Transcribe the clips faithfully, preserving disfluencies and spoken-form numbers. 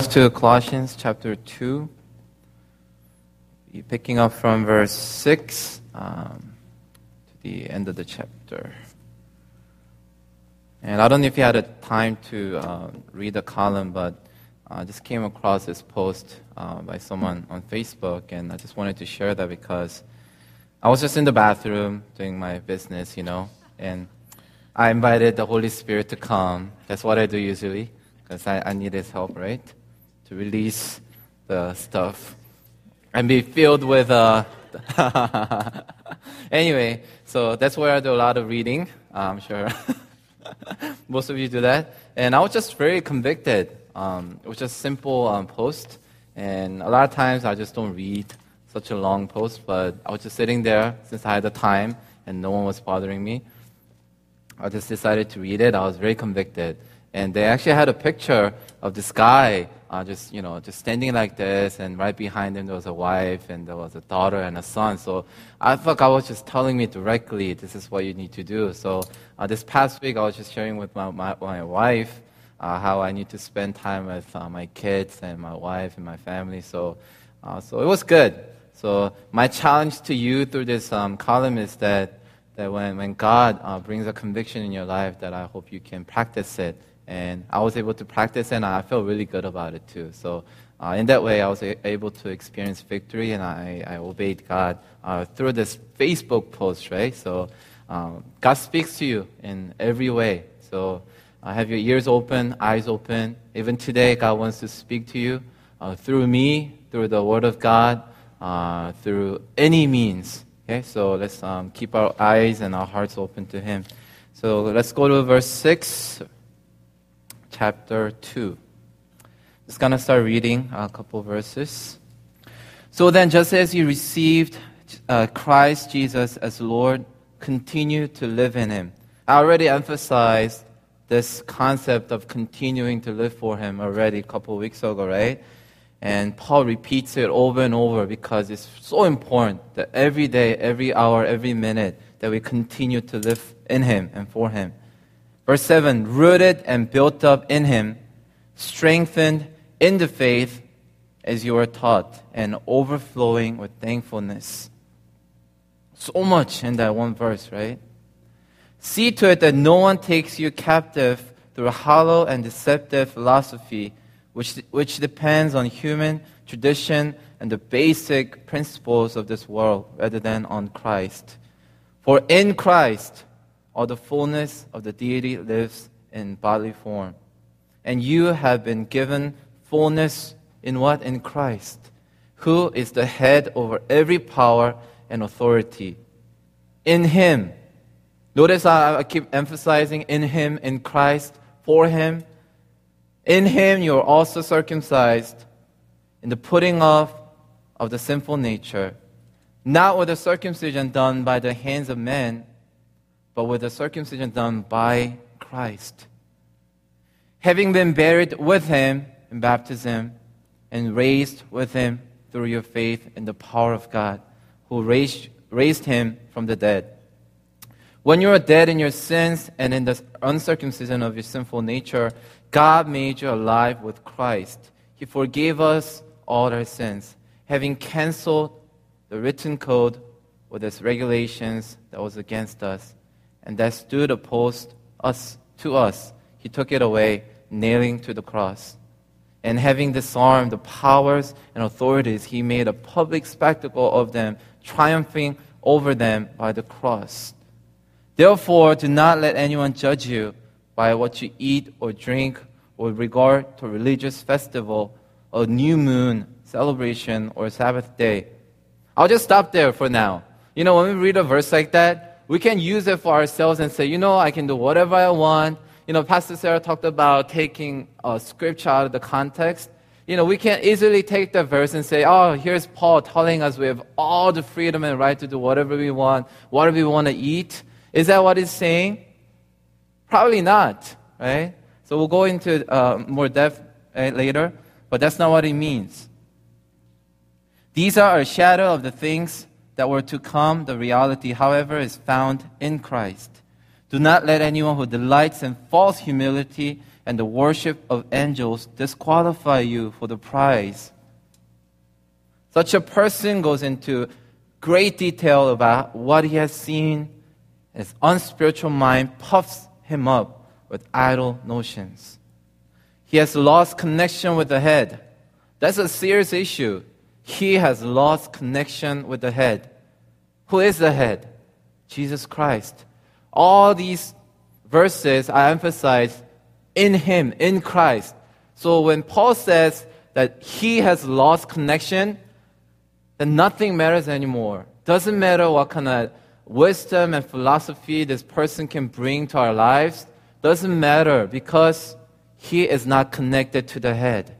To Colossians chapter two, picking up from verse six um, to the end of the chapter. And I don't know if you had a time to uh, read the column, but I just came across this post uh, by someone on Facebook, and I just wanted to share that because I was just in the bathroom doing my business, you know, and I invited the Holy Spirit to come. That's what I do usually, because I, I need His help, right? To release the stuff and be filled with uh anyway, so that's where I do a lot of reading, I'm sure. Most of you do that. And I was just very convicted. Um, it was just simple um, post, and a lot of times I just don't read such a long post, but I was just sitting there since I had the time and no one was bothering me. I just decided to read it. I was very convicted. And they actually had a picture of this guy uh, just, you know, just standing like this, and right behind him there was a wife, and there was a daughter and a son. So I thought God was just telling me directly, this is what you need to do. So uh, this past week I was just sharing with my, my, my wife uh, how I need to spend time with uh, my kids and my wife and my family. So, uh, so it was good. So my challenge to you through this um, column is that, that when, when God uh, brings a conviction in your life, that I hope you can practice it. And I was able to practice, and I felt really good about it too. So uh, in that way, I was a- able to experience victory, and I, I obeyed God uh, through this Facebook post, right? So um, God speaks to you in every way. So uh, have your ears open, eyes open. Even today, God wants to speak to you uh, through me, through the Word of God, uh, through any means. Okay, so let's um, keep our eyes and our hearts open to Him. So let's go to verse six. Chapter two. Just going to start reading a couple verses. So then, just as you received uh, Christ Jesus as Lord, continue to live in Him. I already emphasized this concept of continuing to live for Him already a couple weeks ago, right? And Paul repeats it over and over because it's so important that every day, every hour, every minute, that we continue to live in Him and for Him. Verse seven, rooted and built up in Him, strengthened in the faith as you are taught, and overflowing with thankfulness. So much in that one verse, right? See to it that no one takes you captive through a hollow and deceptive philosophy, which, which depends on human tradition and the basic principles of this world, rather than on Christ. For in Christ, all the fullness of the deity lives in bodily form. And you have been given fullness in what? In Christ, who is the head over every power and authority. In Him. Notice I keep emphasizing in Him, in Christ, for Him. In Him you are also circumcised in the putting off of the sinful nature, not with the circumcision done by the hands of men, but with the circumcision done by Christ. Having been buried with Him in baptism and raised with Him through your faith in the power of God, who raised, raised Him from the dead. When you were dead in your sins and in the uncircumcision of your sinful nature, God made you alive with Christ. He forgave us all our sins, having canceled the written code with its regulations that was against us, and that stood opposed us to us. He took it away, nailing to the cross. And having disarmed the powers and authorities, He made a public spectacle of them, triumphing over them by the cross. Therefore, do not let anyone judge you by what you eat or drink, or regard to a religious festival, a new moon celebration, or a Sabbath day. I'll just stop there for now. You know, when we read a verse like that, we can use it for ourselves and say, you know, I can do whatever I want. You know, Pastor Sarah talked about taking a scripture out of the context. You know, we can easily take the verse and say, oh, here's Paul telling us we have all the freedom and right to do whatever we want, whatever we want to eat. Is that what he's saying? Probably not, right? So we'll go into uh, more depth uh, later, but that's not what it means. These are a shadow of the things that were to come. The reality, however, is found in Christ. Do not let anyone who delights in false humility and the worship of angels disqualify you for the prize. Such a person goes into great detail about what he has seen, and his unspiritual mind puffs him up with idle notions. He has lost connection with the head. That's a serious issue. He has lost connection with the head. Who is the head? Jesus Christ. All these verses I emphasize in Him, in Christ. So when Paul says that he has lost connection, then nothing matters anymore. Doesn't matter what kind of wisdom and philosophy this person can bring to our lives. Doesn't matter because he is not connected to the head,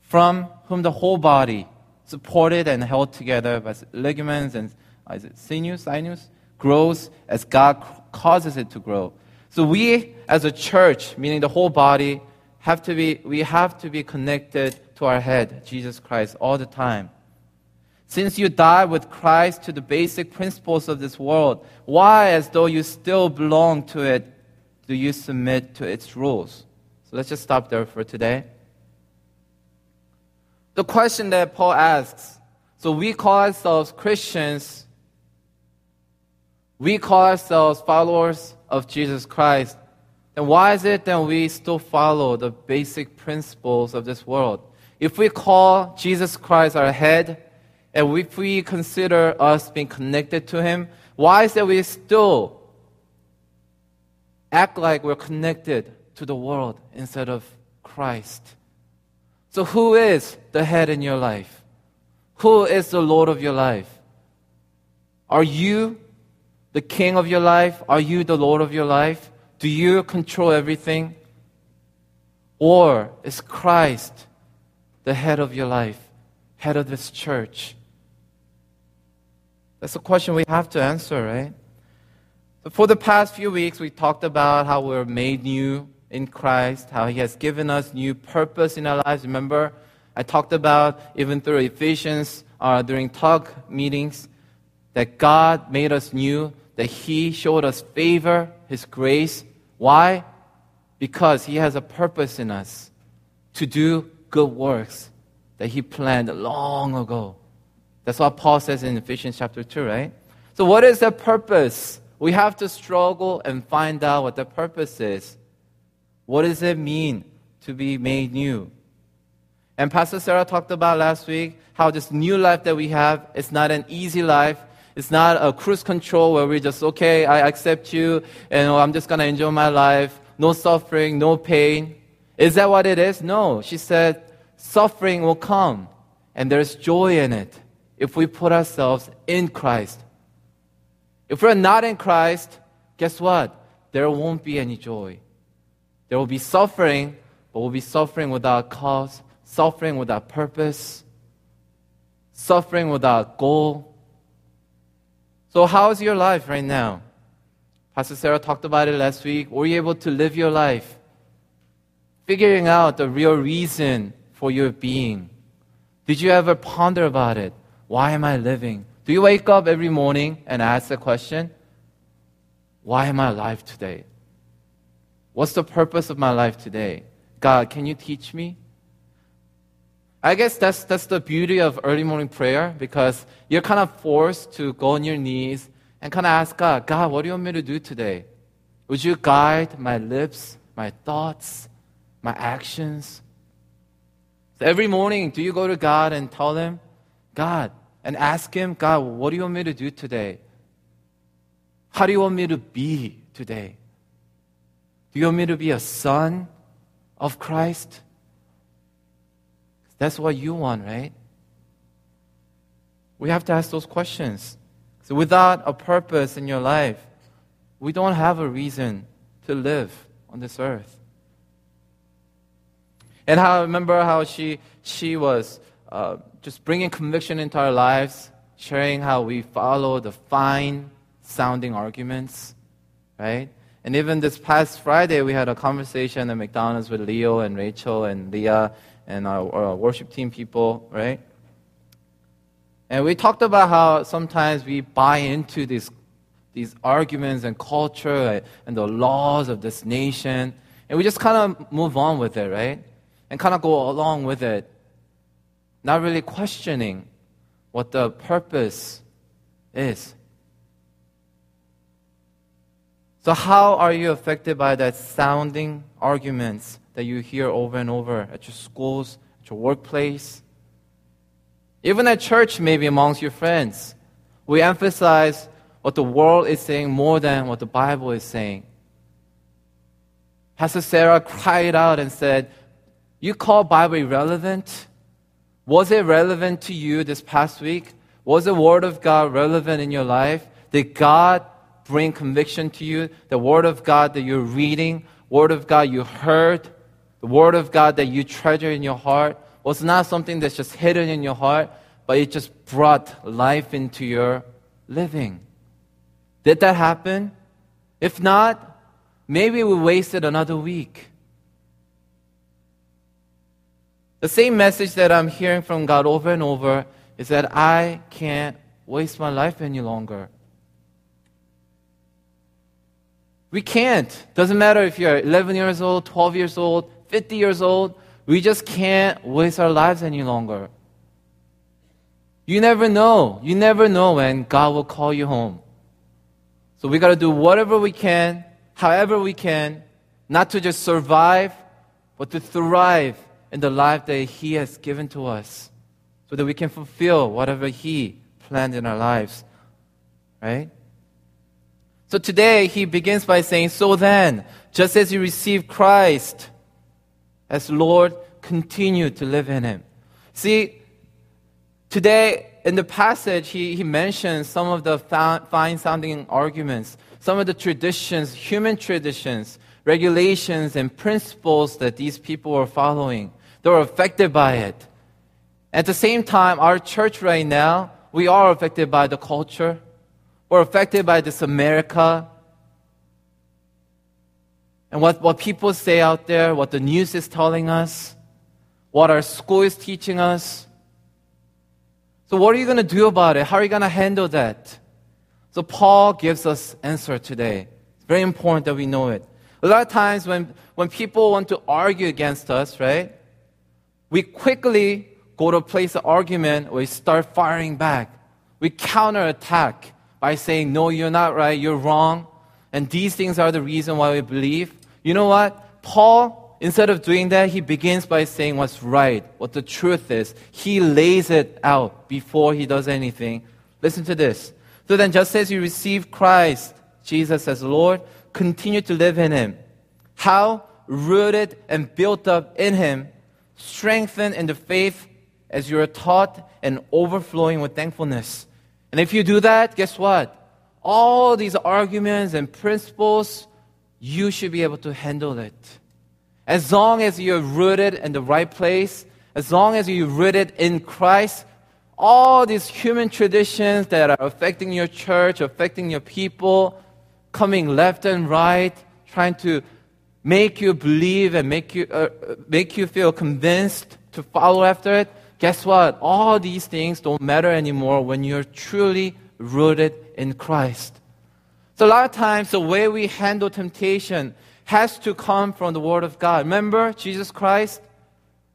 from whom the whole body, supported and held together by ligaments and is it sinews, sinews, grows as God causes it to grow. So we, as a church, meaning the whole body, have to be. We have to be connected to our head, Jesus Christ, all the time. Since you died with Christ to the basic principles of this world, why, as though you still belong to it, do you submit to its rules? So let's just stop there for today. The question that Paul asks, so we call ourselves Christians, we call ourselves followers of Jesus Christ, then why is it that we still follow the basic principles of this world? If we call Jesus Christ our head, and if we consider us being connected to Him, why is it that we still act like we're connected to the world instead of Christ? So who is the head in your life? Who is the Lord of your life? Are you the king of your life? Are you the Lord of your life? Do you control everything? Or is Christ the head of your life, head of this church? That's a question we have to answer, right? For the past few weeks, we talked about how we're made new in Christ, how He has given us new purpose in our lives. Remember, I talked about even through Ephesians uh, during talk meetings that God made us new, that He showed us favor, His grace. Why? Because He has a purpose in us to do good works that He planned long ago. That's what Paul says in Ephesians chapter two, right? So what is the purpose? We have to struggle and find out what the purpose is. What does it mean to be made new? And Pastor Sarah talked about last week how this new life that we have, it's not an easy life. It's not a cruise control where we just, okay, I accept you, and I'm just going to enjoy my life. No suffering, no pain. Is that what it is? No. She said, suffering will come, and there's joy in it if we put ourselves in Christ. If we're not in Christ, guess what? There won't be any joy. There will be suffering, but we'll be suffering without cause, suffering without purpose, suffering without goal. So how is your life right now? Pastor Sarah talked about it last week. Were you able to live your life? Figuring out the real reason for your being. Did you ever ponder about it? Why am I living? Do you wake up every morning and ask the question, why am I alive today? What's the purpose of my life today? God, can you teach me? I guess that's that's the beauty of early morning prayer, because you're kind of forced to go on your knees and kind of ask God, God, what do you want me to do today? Would you guide my lips, my thoughts, my actions? So every morning, do you go to God and tell Him, God, and ask Him, God, what do you want me to do today? How do you want me to be today? Do you want me to be a son of Christ? That's what you want, right? We have to ask those questions. So without a purpose in your life, we don't have a reason to live on this earth. And how, remember how she she was uh, just bringing conviction into our lives, sharing how we follow the fine-sounding arguments, right? And even this past Friday, we had a conversation at McDonald's with Leo and Rachel and Leah and our, our worship team people, right? And we talked about how sometimes we buy into these, these arguments and culture and the laws of this nation. And we just kind of move on with it, right? And kind of go along with it, not really questioning what the purpose is. So how are you affected by that sounding arguments that you hear over and over at your schools, at your workplace? Even at church, maybe amongst your friends, we emphasize what the world is saying more than what the Bible is saying. Pastor Sarah cried out and said, "You call Bible irrelevant? Was it relevant to you this past week? Was the Word of God relevant in your life? Did God bring conviction to you? The Word of God that you're reading, Word of God you heard, the Word of God that you treasure in your heart was not something that's just hidden in your heart, but it just brought life into your living. Did that happen? If not, maybe we wasted another week." The same message that I'm hearing from God over and over is that I can't waste my life any longer. We can't. Doesn't matter if you're eleven years old, twelve years old, fifty years old. We just can't waste our lives any longer. You never know. You never know when God will call you home. So we got to do whatever we can, however we can, not to just survive, but to thrive in the life that He has given to us so that we can fulfill whatever He planned in our lives. Right? So today, he begins by saying, "So then, just as you receive Christ as Lord, continue to live in Him." See, today, in the passage, he, he mentions some of the fa- fine-sounding arguments, some of the traditions, human traditions, regulations, and principles that these people were following. They were affected by it. At the same time, our church right now, we are affected by the culture. We're affected by this America. And what, what people say out there, what the news is telling us, what our school is teaching us. So what are you going to do about it? How are you going to handle that? So Paul gives us an answer today. It's very important that we know it. A lot of times when, when people want to argue against us, right, we quickly go to a place of argument where we start firing back. We counterattack by saying, "No, you're not right, you're wrong, and these things are the reason why we believe." You know what? Paul, instead of doing that, he begins by saying what's right, what the truth is. He lays it out before he does anything. Listen to this. "So then, just as you receive Christ, Jesus as Lord, continue to live in Him. How? Rooted and built up in Him, strengthened in the faith as you are taught and overflowing with thankfulness." And if you do that, guess what? All these arguments and principles, you should be able to handle it. As long as you're rooted in the right place, as long as you're rooted in Christ, all these human traditions that are affecting your church, affecting your people, coming left and right, trying to make you believe and make you uh, make you feel convinced to follow after it, guess what? All these things don't matter anymore when you're truly rooted in Christ. So a lot of times the way we handle temptation has to come from the Word of God. Remember Jesus Christ?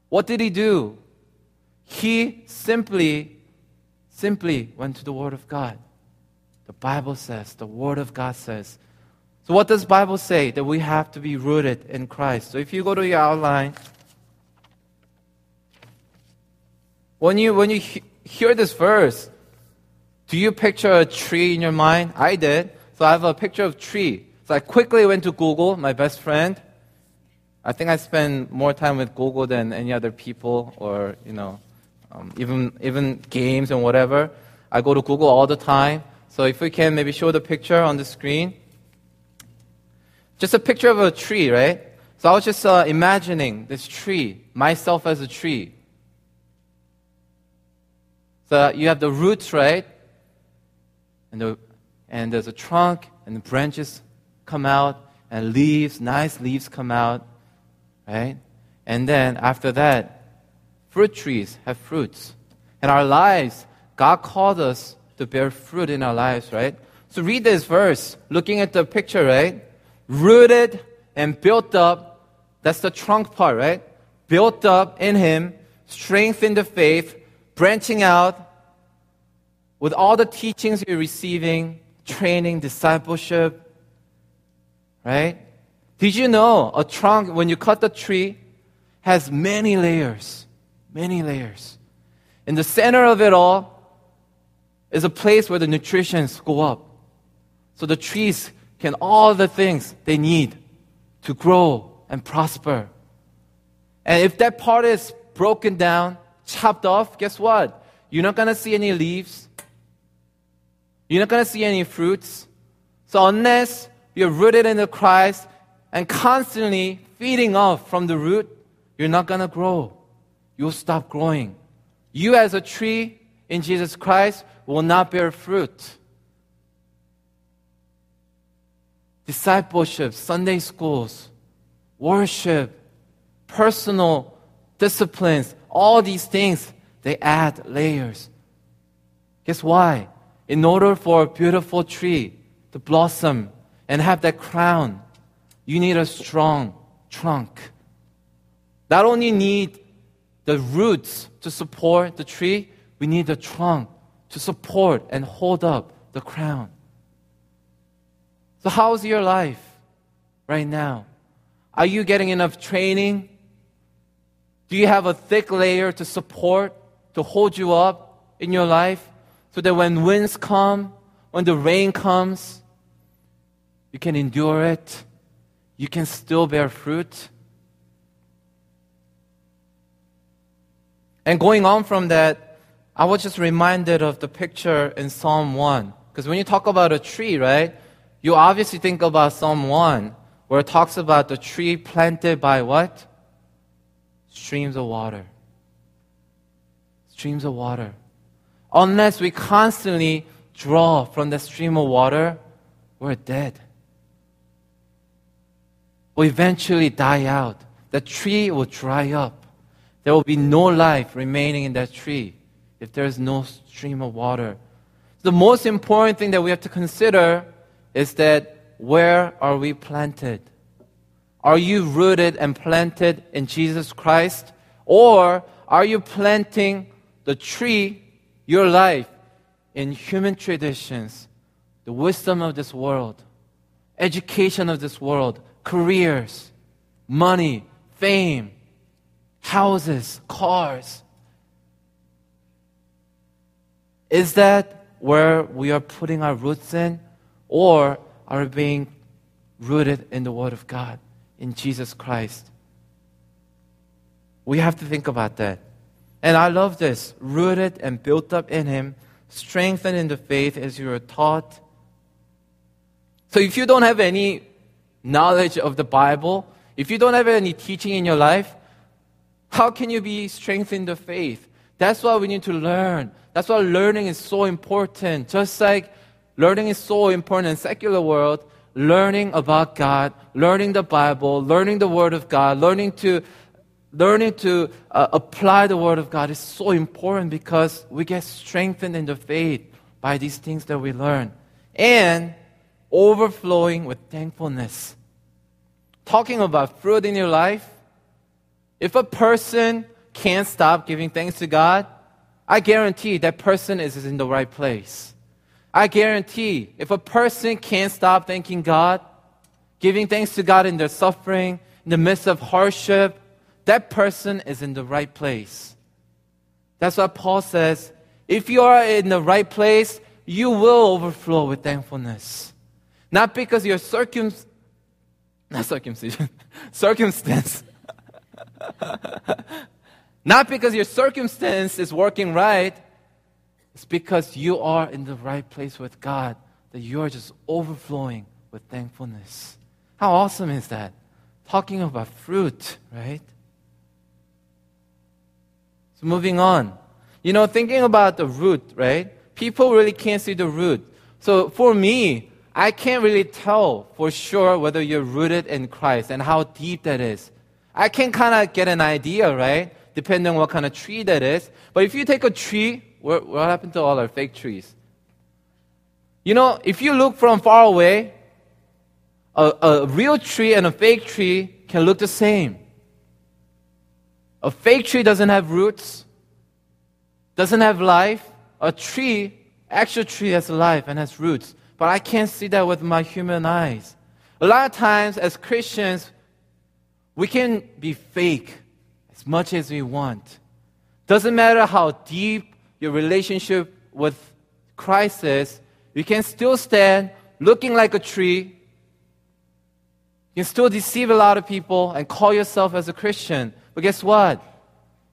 What did He do? He simply, simply went to the Word of God. The Bible says, the Word of God says. So what does the Bible say? That we have to be rooted in Christ. So if you go to your outline, When you, when you he- hear this verse, do you picture a tree in your mind? I did. So I have a picture of a tree. So I quickly went to Google, my best friend. I think I spend more time with Google than any other people or, you know, um, even, even games and whatever. I go to Google all the time. So if we can maybe show the picture on the screen. Just a picture of a tree, right? So I was just uh, imagining this tree, myself as a tree. So you have the roots, right? And, the, and there's a trunk, and the branches come out, and leaves, nice leaves come out, right? And then after that, fruit trees have fruits. And our lives, God called us to bear fruit in our lives, right? So read this verse, looking at the picture, right? Rooted and built up That's the trunk part, right? Built up in him, strength in the faith, branching out with all the teachings you're receiving, training, discipleship, right? Did you know a trunk, when you cut the tree, has many layers, many layers. In the center of it all is a place where the nutrients go up. So the trees can all the things they need to grow and prosper. And if that part is broken down, chopped off, guess what? You're not going to see any leaves. You're not going to see any fruits. So unless you're rooted in Christ and constantly feeding off from the root, you're not going to grow. You'll stop growing. You as a tree in Jesus Christ will not bear fruit. Discipleship, Sunday schools, worship, personal disciplines, all these things, they add layers. Guess why? In order for a beautiful tree to blossom and have that crown, you need a strong trunk. Not only need the roots to support the tree, we need the trunk to support and hold up the crown. So how's your life right now? Are you getting enough training? Do you have a thick layer to support, to hold you up in your life so that when winds come, when the rain comes, you can endure it, you can still bear fruit? And going on from that, I was just reminded of the picture in Psalm one. Because when you talk about a tree, right, you obviously think about Psalm one, where it talks about the tree planted by what? Streams of water. Streams of water. Unless we constantly draw from the stream of water, we're dead. We'll eventually die out. The tree will dry up. There will be no life remaining in that tree if there is no stream of water. The most important thing that we have to consider is that where are we planted? Are you rooted and planted in Jesus Christ? Or are you planting the tree, your life, in human traditions, the wisdom of this world, education of this world, careers, money, fame, houses, cars? Is that where we are putting our roots in? Or are we being rooted in the Word of God, in Jesus Christ? We have to think about that. And I love this. Rooted and built up in Him, strengthened in the faith as you were taught. So if you don't have any knowledge of the Bible, if you don't have any teaching in your life, how can you be strengthened in the faith? That's why we need to learn. That's why learning is so important. Just like learning is so important in the secular world, learning about God, learning the Bible, learning the Word of God, learning to learning to uh, apply the Word of God is so important because we get strengthened in the faith by these things that we learn. And overflowing with thankfulness. Talking about fruit in your life, if a person can't stop giving thanks to God, I guarantee that person is in the right place. I guarantee if a person can't stop thanking God, giving thanks to God in their suffering, in the midst of hardship, that person is in the right place. That's what Paul says. If you are in the right place, you will overflow with thankfulness. Not because your circum... Not circumcision. circumstance... Not because your circumstance is working right. It's because you are in the right place with God that you are just overflowing with thankfulness. How awesome is that? Talking about fruit, right? So moving on. You know, thinking about the root, right? People really can't see the root. So for me, I can't really tell for sure whether you're rooted in Christ and how deep that is. I can kind of get an idea, right? Depending on what kind of tree that is. But if you take a tree, what, what happened to all our fake trees? You know, if you look from far away, a, a real tree and a fake tree can look the same. A fake tree doesn't have roots, doesn't have life. A tree, actual tree has life and has roots. But I can't see that with my human eyes. A lot of times as Christians, we can be fake as much as we want. Doesn't matter how deep your relationship with Christ is, you can still stand looking like a tree. You can still deceive a lot of people and call yourself as a Christian. But guess what?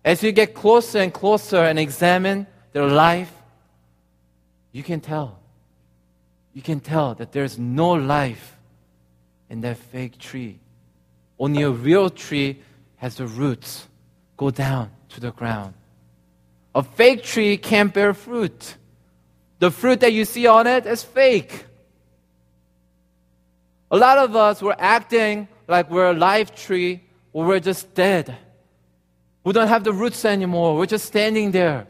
As you get closer and closer and examine their life, you can tell. You can tell that there's no life in that fake tree. Only a real tree has the roots go down to the ground. A fake tree can't bear fruit. The fruit that you see on it is fake. A lot of us were acting like we're a live tree or we're just dead. We don't have the roots anymore. We're just standing there.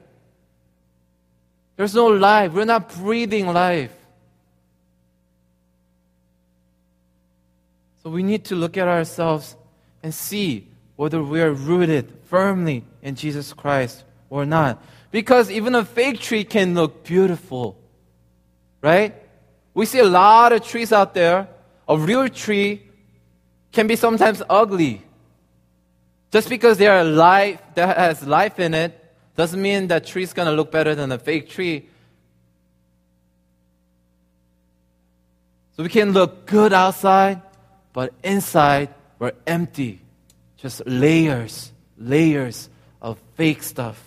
There's no life. We're not breathing life. So we need to look at ourselves and see whether we are rooted firmly in Jesus Christ or not. Because even a fake tree can look beautiful, right? We see a lot of trees out there. A real tree can be sometimes ugly. Just because there are life that has life in it doesn't mean that tree's gonna look better than a fake tree. So we can look good outside, but inside we're empty. Just layers, layers of fake stuff.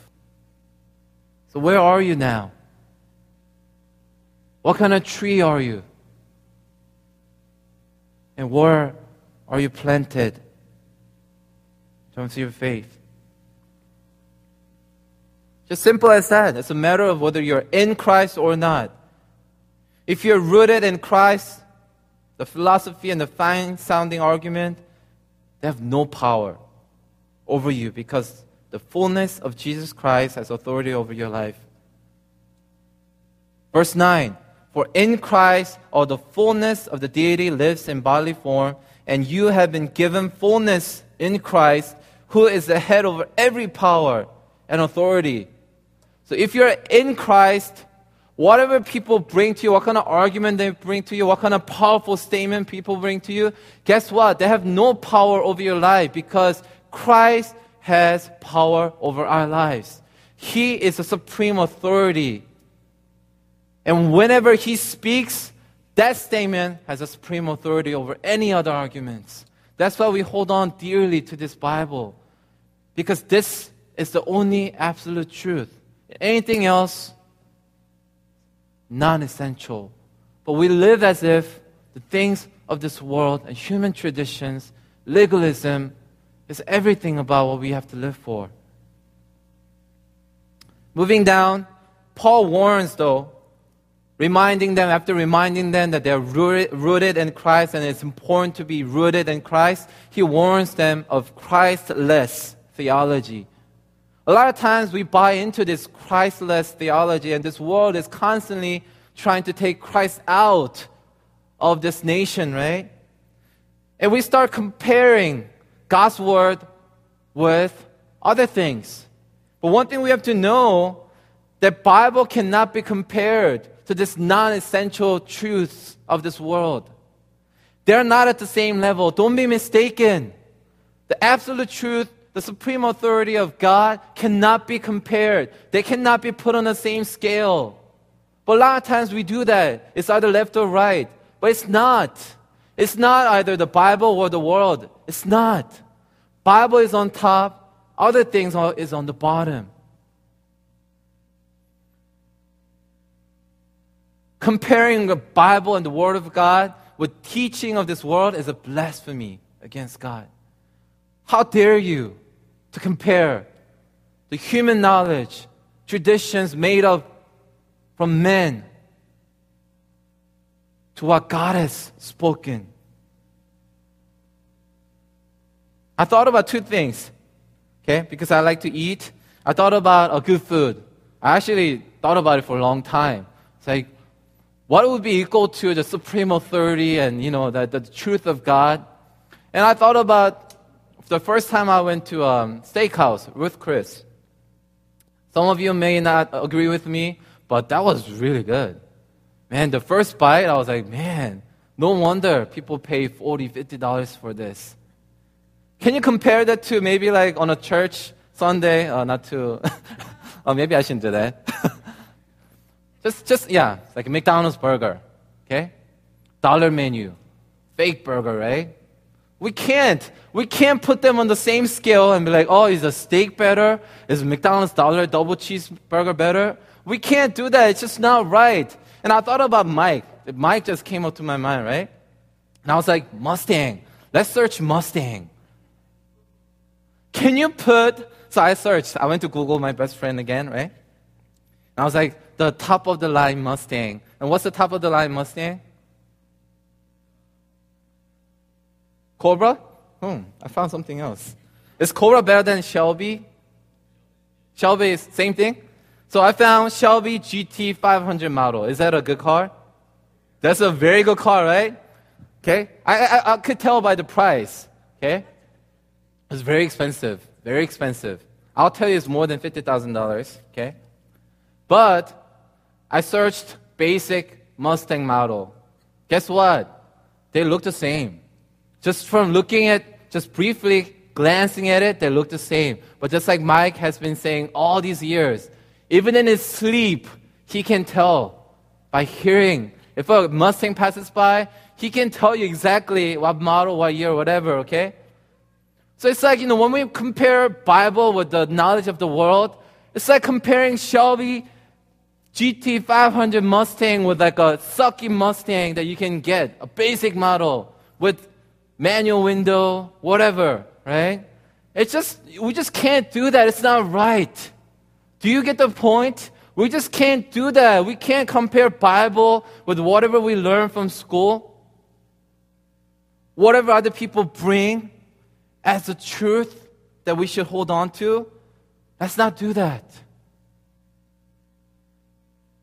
So where are you now? What kind of tree are you? And where are you planted in terms of your faith? Just simple as that. It's a matter of whether you're in Christ or not. If you're rooted in Christ, the philosophy and the fine-sounding argument, they have no power over you because the fullness of Jesus Christ has authority over your life. Verse nine. For in Christ all the fullness of the deity lives in bodily form, and you have been given fullness in Christ, who is the head over every power and authority. So if you're in Christ, whatever people bring to you, what kind of argument they bring to you, what kind of powerful statement people bring to you, guess what? They have no power over your life because Christ has power over our lives. He is the supreme authority. And whenever he speaks, that statement has a supreme authority over any other arguments. That's why we hold on dearly to this Bible, because this is the only absolute truth. Anything else, non-essential. But we live as if the things of this world and human traditions, legalism, is everything about what we have to live for. Moving down, Paul warns, though, reminding them, after reminding them that they're rooted in Christ and it's important to be rooted in Christ, he warns them of Christless theology. A lot of times we buy into this Christless theology, and this world is constantly trying to take Christ out of this nation, right? And we start comparing God's word with other things. But one thing we have to know, that Bible cannot be compared to this non-essential truths of this world. They're not at the same level. Don't be mistaken. The absolute truth, the supreme authority of God cannot be compared. They cannot be put on the same scale. But a lot of times we do that. It's either left or right. But it's not. It's not either the Bible or the world. It's not. Bible is on top. Other things are, is on the bottom. Comparing the Bible and the Word of God with teaching of this world is a blasphemy against God. How dare you to compare the human knowledge, traditions made up from men, to what God has spoken? I thought about two things, okay? Because I like to eat. I thought about a good food. I actually thought about it for a long time. It's like, what would be equal to the supreme authority and, you know, the, the truth of God? And I thought about The first time I went to um, Steakhouse, Ruth Chris. Some of you may not agree with me, but that was really good. Man, the first bite, I was like, man, no wonder people pay forty dollars, fifty dollars for this. Can you compare that to maybe like on a church Sunday? Uh, not to, oh, maybe I shouldn't do that. just, just yeah, it's like a McDonald's burger, okay? Dollar menu, fake burger, right? We can't. We can't put them on the same scale and be like, oh, is a steak better? Is McDonald's dollar double cheeseburger better? We can't do that. It's just not right. And I thought about Mike. Mike just came up to my mind, right? And I was like, Mustang. Let's search Mustang. Can you put... So I searched. I went to Google, my best friend again, right? And I was like, the top of the line Mustang. And what's the top of the line Mustang? Cobra? Hmm, I found something else. Is Cobra better than Shelby? Shelby is the same thing? So I found Shelby G T five hundred model. Is that a good car? That's a very good car, right? Okay. I, I, I could tell by the price. Okay. It's very expensive. Very expensive. I'll tell you it's more than fifty thousand dollars. Okay. But I searched basic Mustang model. Guess what? They look the same. Just from looking at, just briefly glancing at it, they look the same. But just like Mike has been saying all these years, even in his sleep, he can tell by hearing. If a Mustang passes by, he can tell you exactly what model, what year, whatever, okay? So it's like, you know, when we compare Bible with the knowledge of the world, it's like comparing Shelby G T five hundred Mustang with like a sucky Mustang that you can get, a basic model with manual window, whatever, right? It's just, we just can't do that. It's not right. Do you get the point? We just can't do that. We can't compare Bible with whatever we learn from school, whatever other people bring as the truth that we should hold on to. Let's not do that.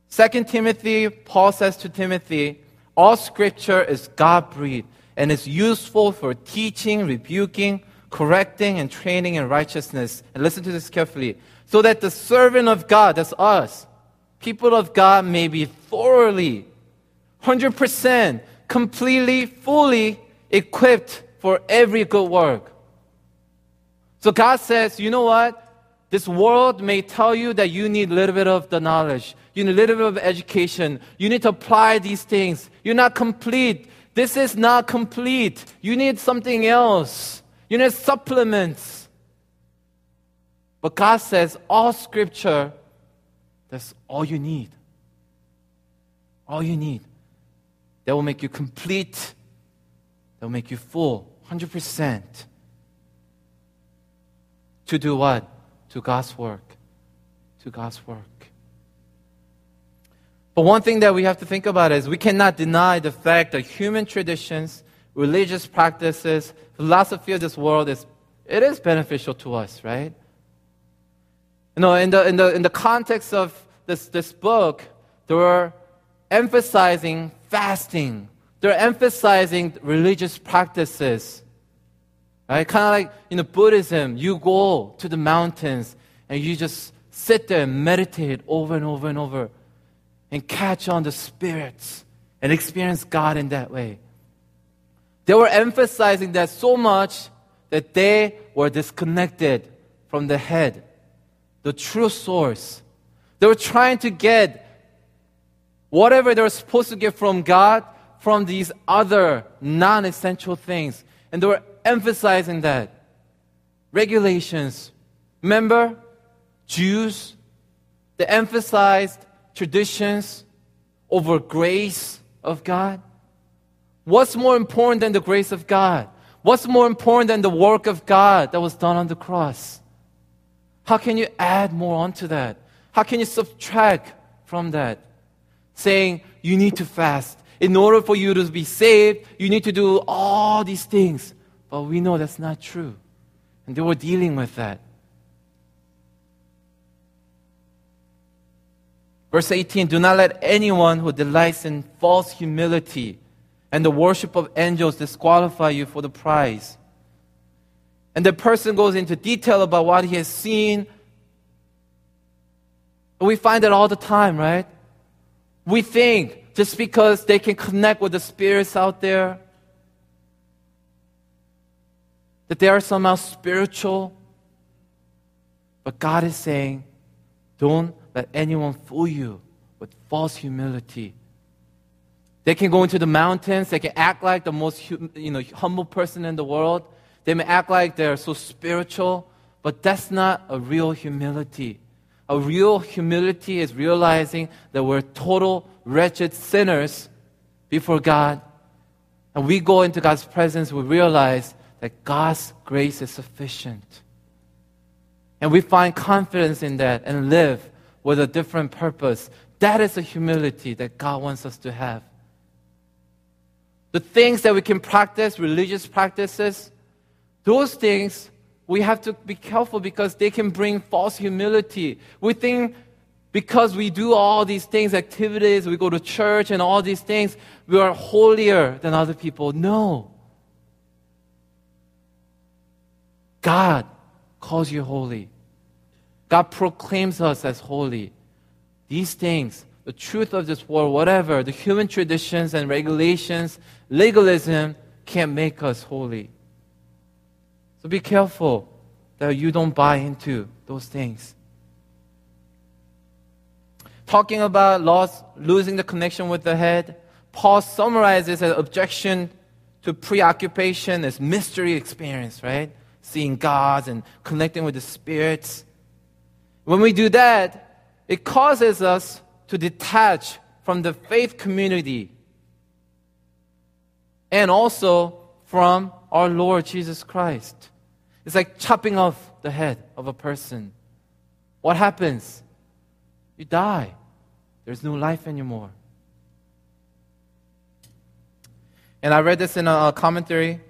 Second Timothy, Paul says to Timothy, all scripture is God-breathed. And it's useful for teaching, rebuking, correcting, and training in righteousness. And listen to this carefully. So that the servant of God, that's us, people of God, may be thoroughly, one hundred percent, completely, fully equipped for every good work. So God says, you know what? This world may tell you that you need a little bit of the knowledge. You need a little bit of education. You need to apply these things. You're not complete. This is not complete. You need something else. You need supplements. But God says, all scripture, that's all you need. All you need. That will make you complete. That will make you full, one hundred percent. To do what? To God's work. To God's work. But one thing that we have to think about is we cannot deny the fact that human traditions, religious practices, philosophy of this world is it is beneficial to us, right? You know, in the in the in the context of this this book, they were emphasizing fasting. They're emphasizing religious practices. Right? Kind of like in the Buddhism, you go to the mountains and you just sit there and meditate over and over and over. And catch on the spirits and experience God in that way. They were emphasizing that so much that they were disconnected from the head, the true source. They were trying to get whatever they were supposed to get from God from these other non-essential things. And they were emphasizing that. Regulations. Remember? Jews. They emphasized traditions over grace of God? What's more important than the grace of God? What's more important than the work of God that was done on the cross? How can you add more onto that? How can you subtract from that? Saying, you need to fast. In order for you to be saved, you need to do all these things. But we know that's not true. And they were dealing with that. Verse eighteen, do not let anyone who delights in false humility and the worship of angels disqualify you for the prize. And the person goes into detail about what he has seen. We find it all the time, right? We think just because they can connect with the spirits out there, that they are somehow spiritual. But God is saying, don't let anyone fool you with false humility. They can go into the mountains. They can act like the most hum, you know, humble person in the world. They may act like they're so spiritual, but that's not a real humility. A real humility is realizing that we're total wretched sinners before God. And we go into God's presence, we realize that God's grace is sufficient. And we find confidence in that and live with a different purpose. That is the humility that God wants us to have. The things that we can practice, religious practices, those things we have to be careful because they can bring false humility. We think because we do all these things, activities, we go to church and all these things, we are holier than other people. No. God calls you holy. God proclaims us as holy. These things, the truth of this world, whatever, the human traditions and regulations, legalism can't make us holy. So be careful that you don't buy into those things. Talking about loss, losing the connection with the head, Paul summarizes an objection to preoccupation as mystery experience, right? Seeing God and connecting with the spirits. When we do that, it causes us to detach from the faith community and also from our Lord Jesus Christ. It's like chopping off the head of a person. What happens? You die. There's no life anymore. And I read this in a commentary.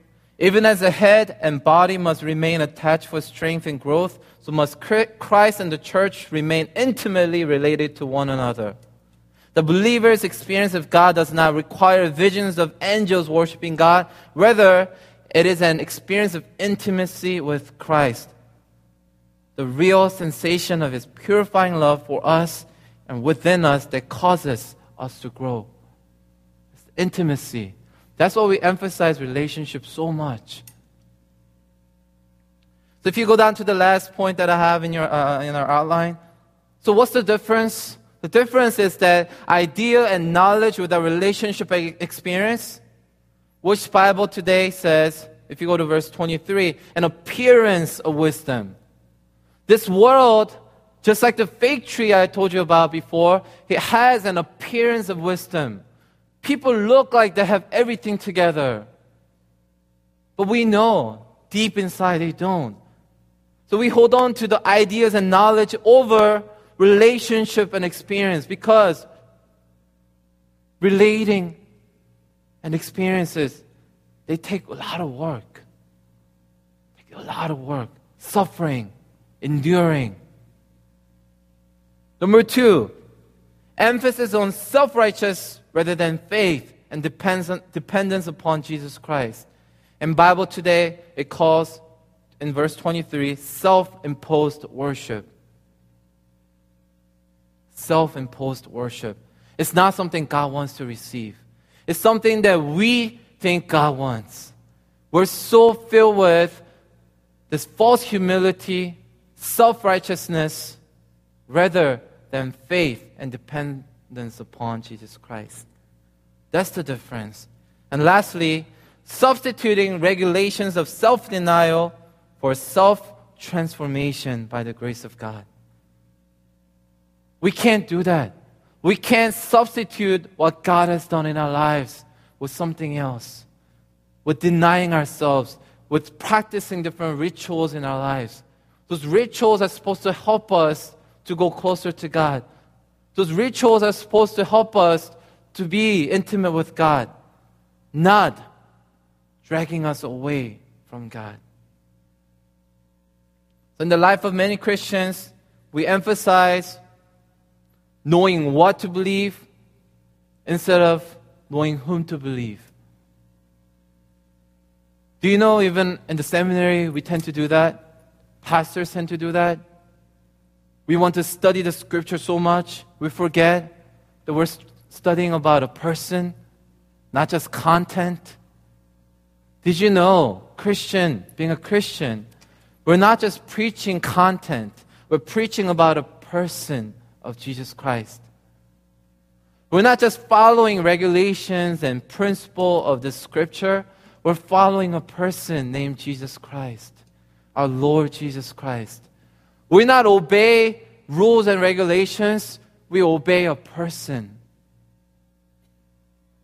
Even as the head and body must remain attached for strength and growth, so must Christ and the church remain intimately related to one another. The believer's experience of God does not require visions of angels worshiping God. Rather, it is an experience of intimacy with Christ. The real sensation of His purifying love for us and within us that causes us to grow. It's intimacy. That's why we emphasize relationships so much. So if you go down to the last point that I have in your uh, in our outline. So what's the difference? The difference is that idea and knowledge with a relationship experience, which Bible today says, if you go to verse twenty-three, an appearance of wisdom. This world, just like the fig tree I told you about before, it has an appearance of wisdom. People look like they have everything together. But we know deep inside they don't. So we hold on to the ideas and knowledge over relationship and experience because relating and experiences, they take a lot of work. They take a lot of work. Suffering, enduring. Number two, emphasis on self-righteous rather than faith and depends on, dependence upon Jesus Christ. In Bible today, it calls, in verse twenty-three, self-imposed worship. Self-imposed worship. It's not something God wants to receive. It's something that we think God wants. We're so filled with this false humility, self-righteousness, rather than faith and dependence upon Jesus Christ. That's the difference. And lastly, substituting regulations of self-denial for self-transformation by the grace of God. We can't do that. We can't substitute what God has done in our lives with something else, with denying ourselves, with practicing different rituals in our lives. Those rituals are supposed to help us to go closer to God. Those rituals are supposed to help us to be intimate with God, not dragging us away from God. So in the life of many Christians, we emphasize knowing what to believe instead of knowing whom to believe. Do you know, even in the seminary, we tend to do that? Pastors tend to do that. We want to study the scripture so much, we forget that we're studying about a person, not just content. Did you know, Christian, being a Christian, we're not just preaching content, we're preaching about a person of Jesus Christ. We're not just following regulations and principle of the scripture, we're following a person named Jesus Christ, our Lord Jesus Christ. We not obey rules and regulations, we obey a person.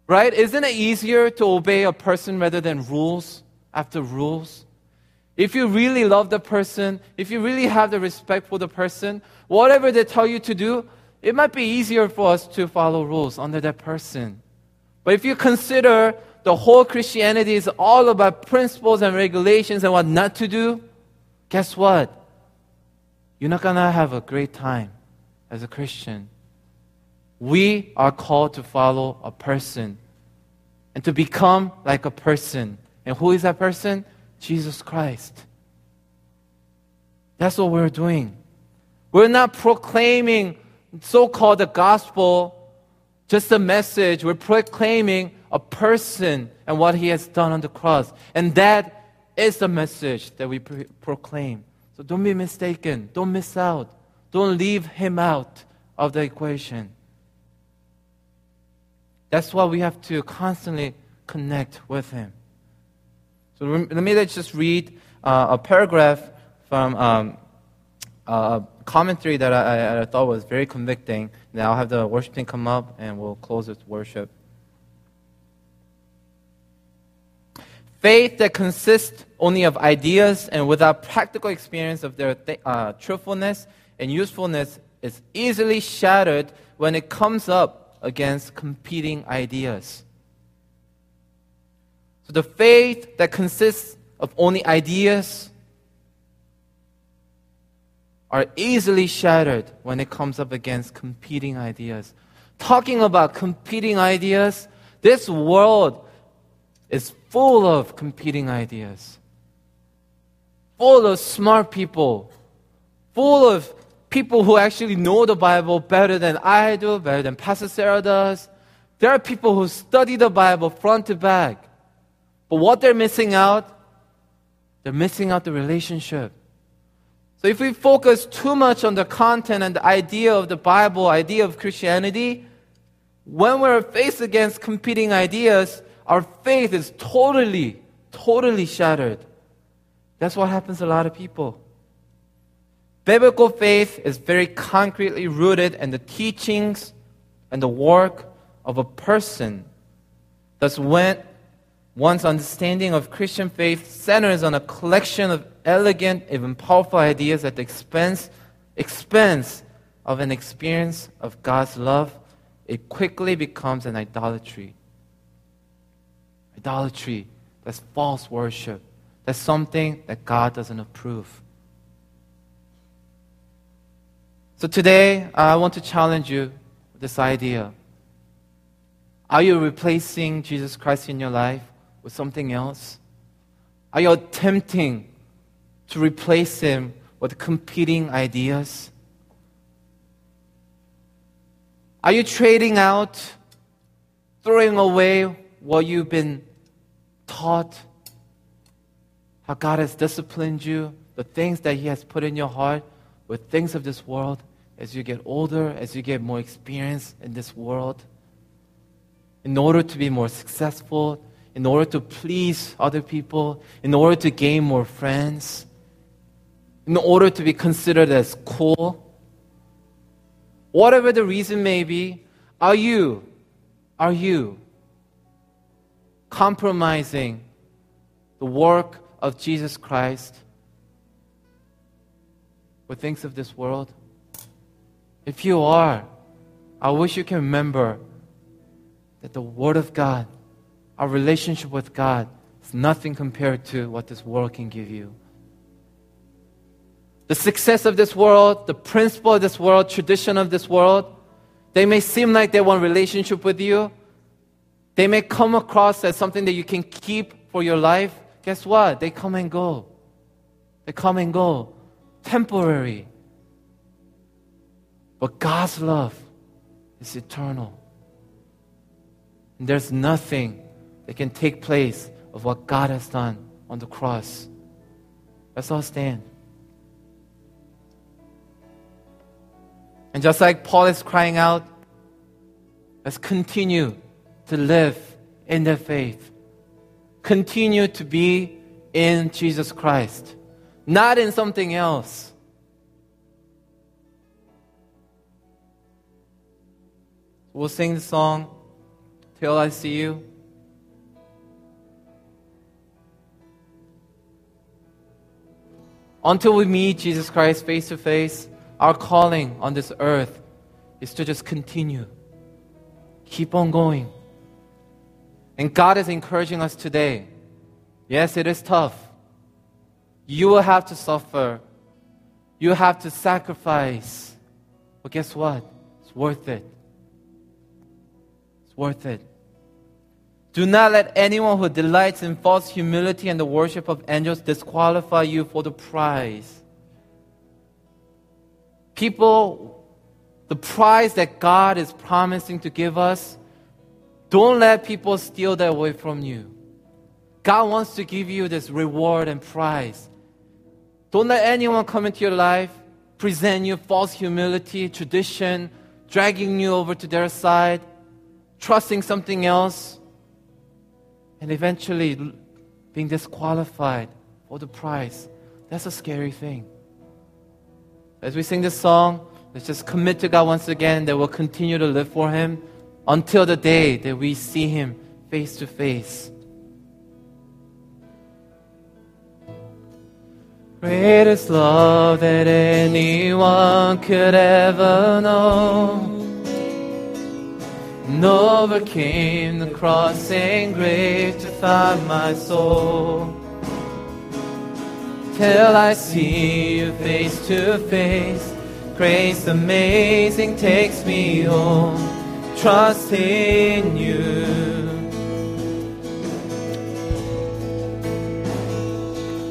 Right? Isn't it easier to obey a person rather than rules after rules? If you really love the person, if you really have the respect for the person, whatever they tell you to do, it might be easier for us to follow rules under that person. But if you consider the whole Christianity is all about principles and regulations and what not to do, guess what? You're not going to have a great time as a Christian. We are called to follow a person and to become like a person. And who is that person? Jesus Christ. That's what we're doing. We're not proclaiming so-called the gospel, just a message. We're proclaiming a person and what he has done on the cross. And that is the message that we pre- proclaim. So don't be mistaken. Don't miss out. Don't leave him out of the equation. That's why we have to constantly connect with him. So let me just read uh, a paragraph from um, a commentary that I, I thought was very convicting. Now I'll have the worship team come up and we'll close with worship. Faith that consists only of ideas and without practical experience of their th- uh, truthfulness and usefulness is easily shattered when it comes up against competing ideas. So the faith that consists of only ideas are easily shattered when it comes up against competing ideas. Talking about competing ideas, this world is full of competing ideas, full of smart people, full of people who actually know the Bible better than I do, better than Pastor Sarah does. There are people who study the Bible front to back. But what they're missing out, they're missing out the relationship. So if we focus too much on the content and the idea of the Bible, idea of Christianity, when we're faced against competing ideas, our faith is totally, totally shattered. That's what happens to a lot of people. Biblical faith is very concretely rooted in the teachings and the work of a person. Thus, when one's understanding of Christian faith centers on a collection of elegant, even powerful ideas at the expense, expense of an experience of God's love, it quickly becomes an idolatry. Idolatry, that's false worship. That's something that God doesn't approve. So today, I want to challenge you with this idea. Are you replacing Jesus Christ in your life with something else? Are you attempting to replace him with competing ideas? Are you trading out, throwing away what you've been taught, how God has disciplined you, the things that he has put in your heart with things of this world as you get older, as you get more experience in this world, in order to be more successful, in order to please other people, in order to gain more friends, in order to be considered as cool? Whatever the reason may be, are you, are you, compromising the work of Jesus Christ with things of this world? If you are, I wish you can remember that the Word of God, our relationship with God, is nothing compared to what this world can give you. The success of this world, the principle of this world, tradition of this world, they may seem like they want relationship with you. They may come across as something that you can keep for your life, guess what? They come and go. They come and go. Temporary. But God's love is eternal. And there's nothing that can take place of what God has done on the cross. Let's all stand. And just like Paul is crying out, let's continue to live in the faith. Continue to be in Jesus Christ, not in something else. We'll sing the song, Till I See You. Until we meet Jesus Christ face to face, our calling on this earth is to just continue. Keep on going. And God is encouraging us today. Yes, it is tough. You will have to suffer. You have to sacrifice. But guess what? It's worth it. It's worth it. Do not let anyone who delights in false humility and the worship of angels disqualify you for the prize. People, the prize that God is promising to give us, don't let people steal that away from you. God wants to give you this reward and prize. Don't let anyone come into your life, present you false humility, tradition, dragging you over to their side, trusting something else, and eventually being disqualified for the prize. That's a scary thing. As we sing this song, let's just commit to God once again that we'll continue to live for Him until the day that we see Him face to face. Greatest love that anyone could ever know, and overcame the cross and grave to find my soul. Till I see you face to face, grace amazing takes me home. Trust in you.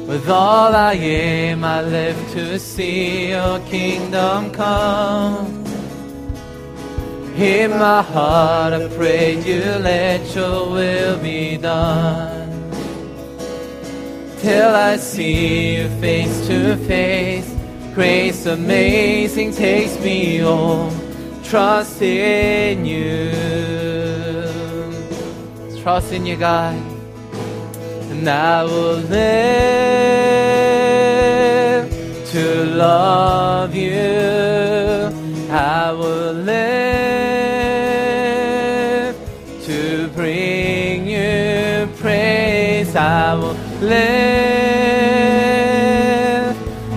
With all I am, I live to see your kingdom come. In my heart I pray you let your will be done. Till I see you face to face, grace amazing takes me home. Trust in you. Trust in you, God. And I will live to love you. I will live I will live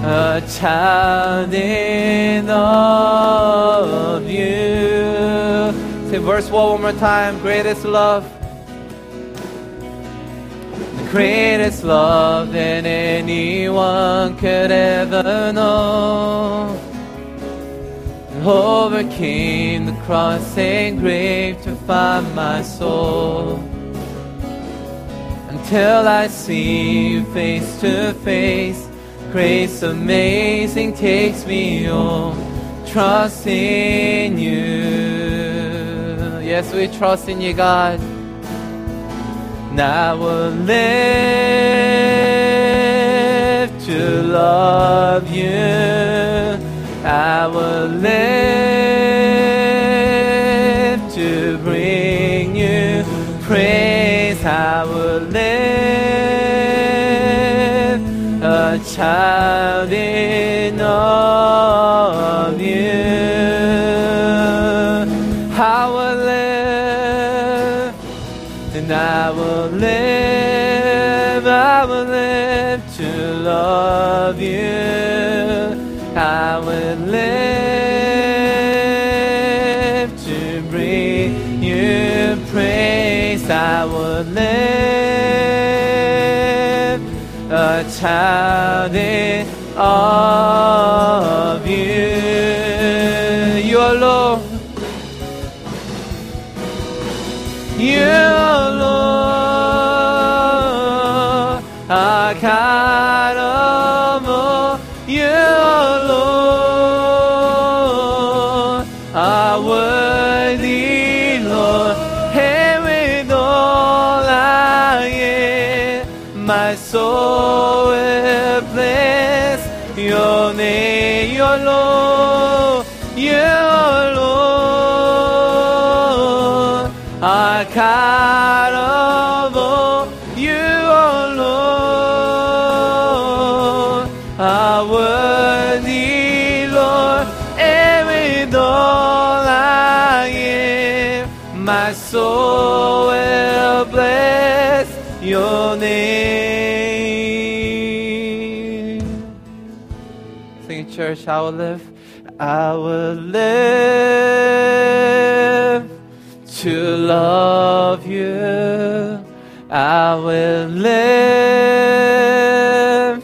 a child in all of you. Say verse one one more time. Greatest love, the greatest love that anyone could ever know, and overcame the cross and grave to find my soul. Till I see you face to face, grace amazing takes me home. Trust in you. Yes, we trust in you, God. And I will live to love you. I will live to bring you praise. I will live a child in all of you. I will live, and I will live, I will live to love you. I will live to bring you praise. I will live a child in all of you. You alone, you alone, our Lord, yeah, our Lord, our God of all, you, our Lord, our worthy Lord, and with all I am, my soul will bless your name. Church, I will live, I will live to love you. I will live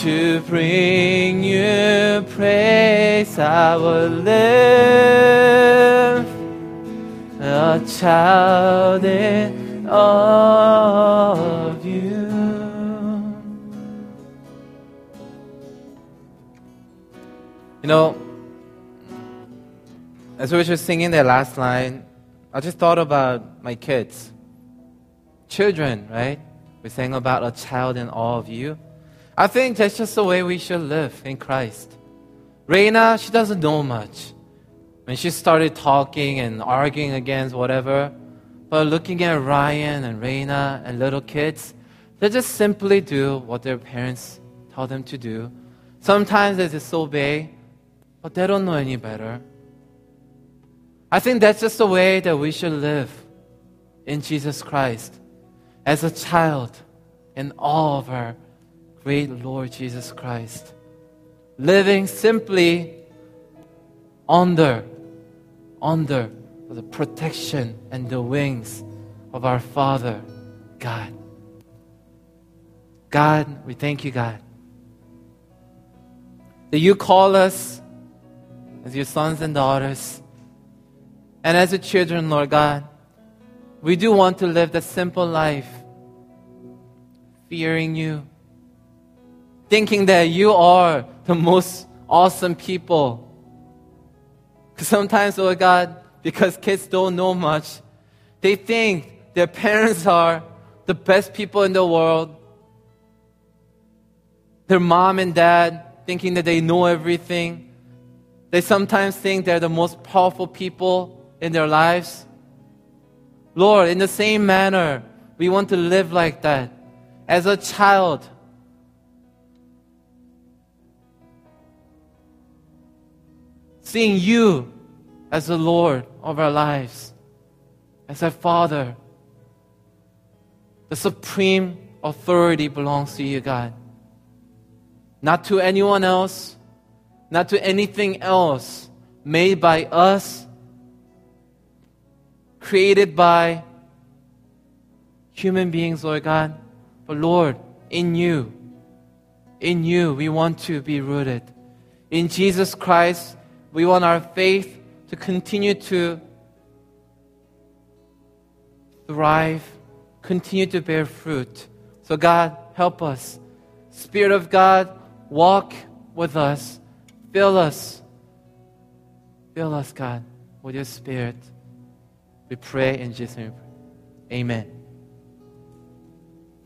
to bring you praise. I will live a child in of you. You know, as we were singing that last line, I just thought about my kids. Children, right? We sang about a child in all of you. I think that's just the way we should live in Christ. Reina, she doesn't know much. When she started talking and arguing against whatever, but looking at Ryan and Reina and little kids, they just simply do what their parents tell them to do. Sometimes they disobey. But they don't know any better. I think that's just the way that we should live in Jesus Christ as a child in all of our great Lord Jesus Christ. Living simply under, under the protection and the wings of our Father, God. God, we thank you, God, that you call us as your sons and daughters. And as your children, Lord God, we do want to live the simple life, fearing you, thinking that you are the most awesome people. Because sometimes, Lord God, because kids don't know much, they think their parents are the best people in the world. Their mom and dad thinking that they know everything. They sometimes think they're the most powerful people in their lives. Lord, in the same manner, we want to live like that. As a child, seeing you as the Lord of our lives, as our Father. The supreme authority belongs to you, God. Not to anyone else, not to anything else made by us, created by human beings, Lord God. But Lord, in you, in you, we want to be rooted. In Jesus Christ, we want our faith to continue to thrive, continue to bear fruit. So God, help us. Spirit of God, walk with us. Fill us. Fill us, God, with your Spirit. We pray in Jesus' name. Amen.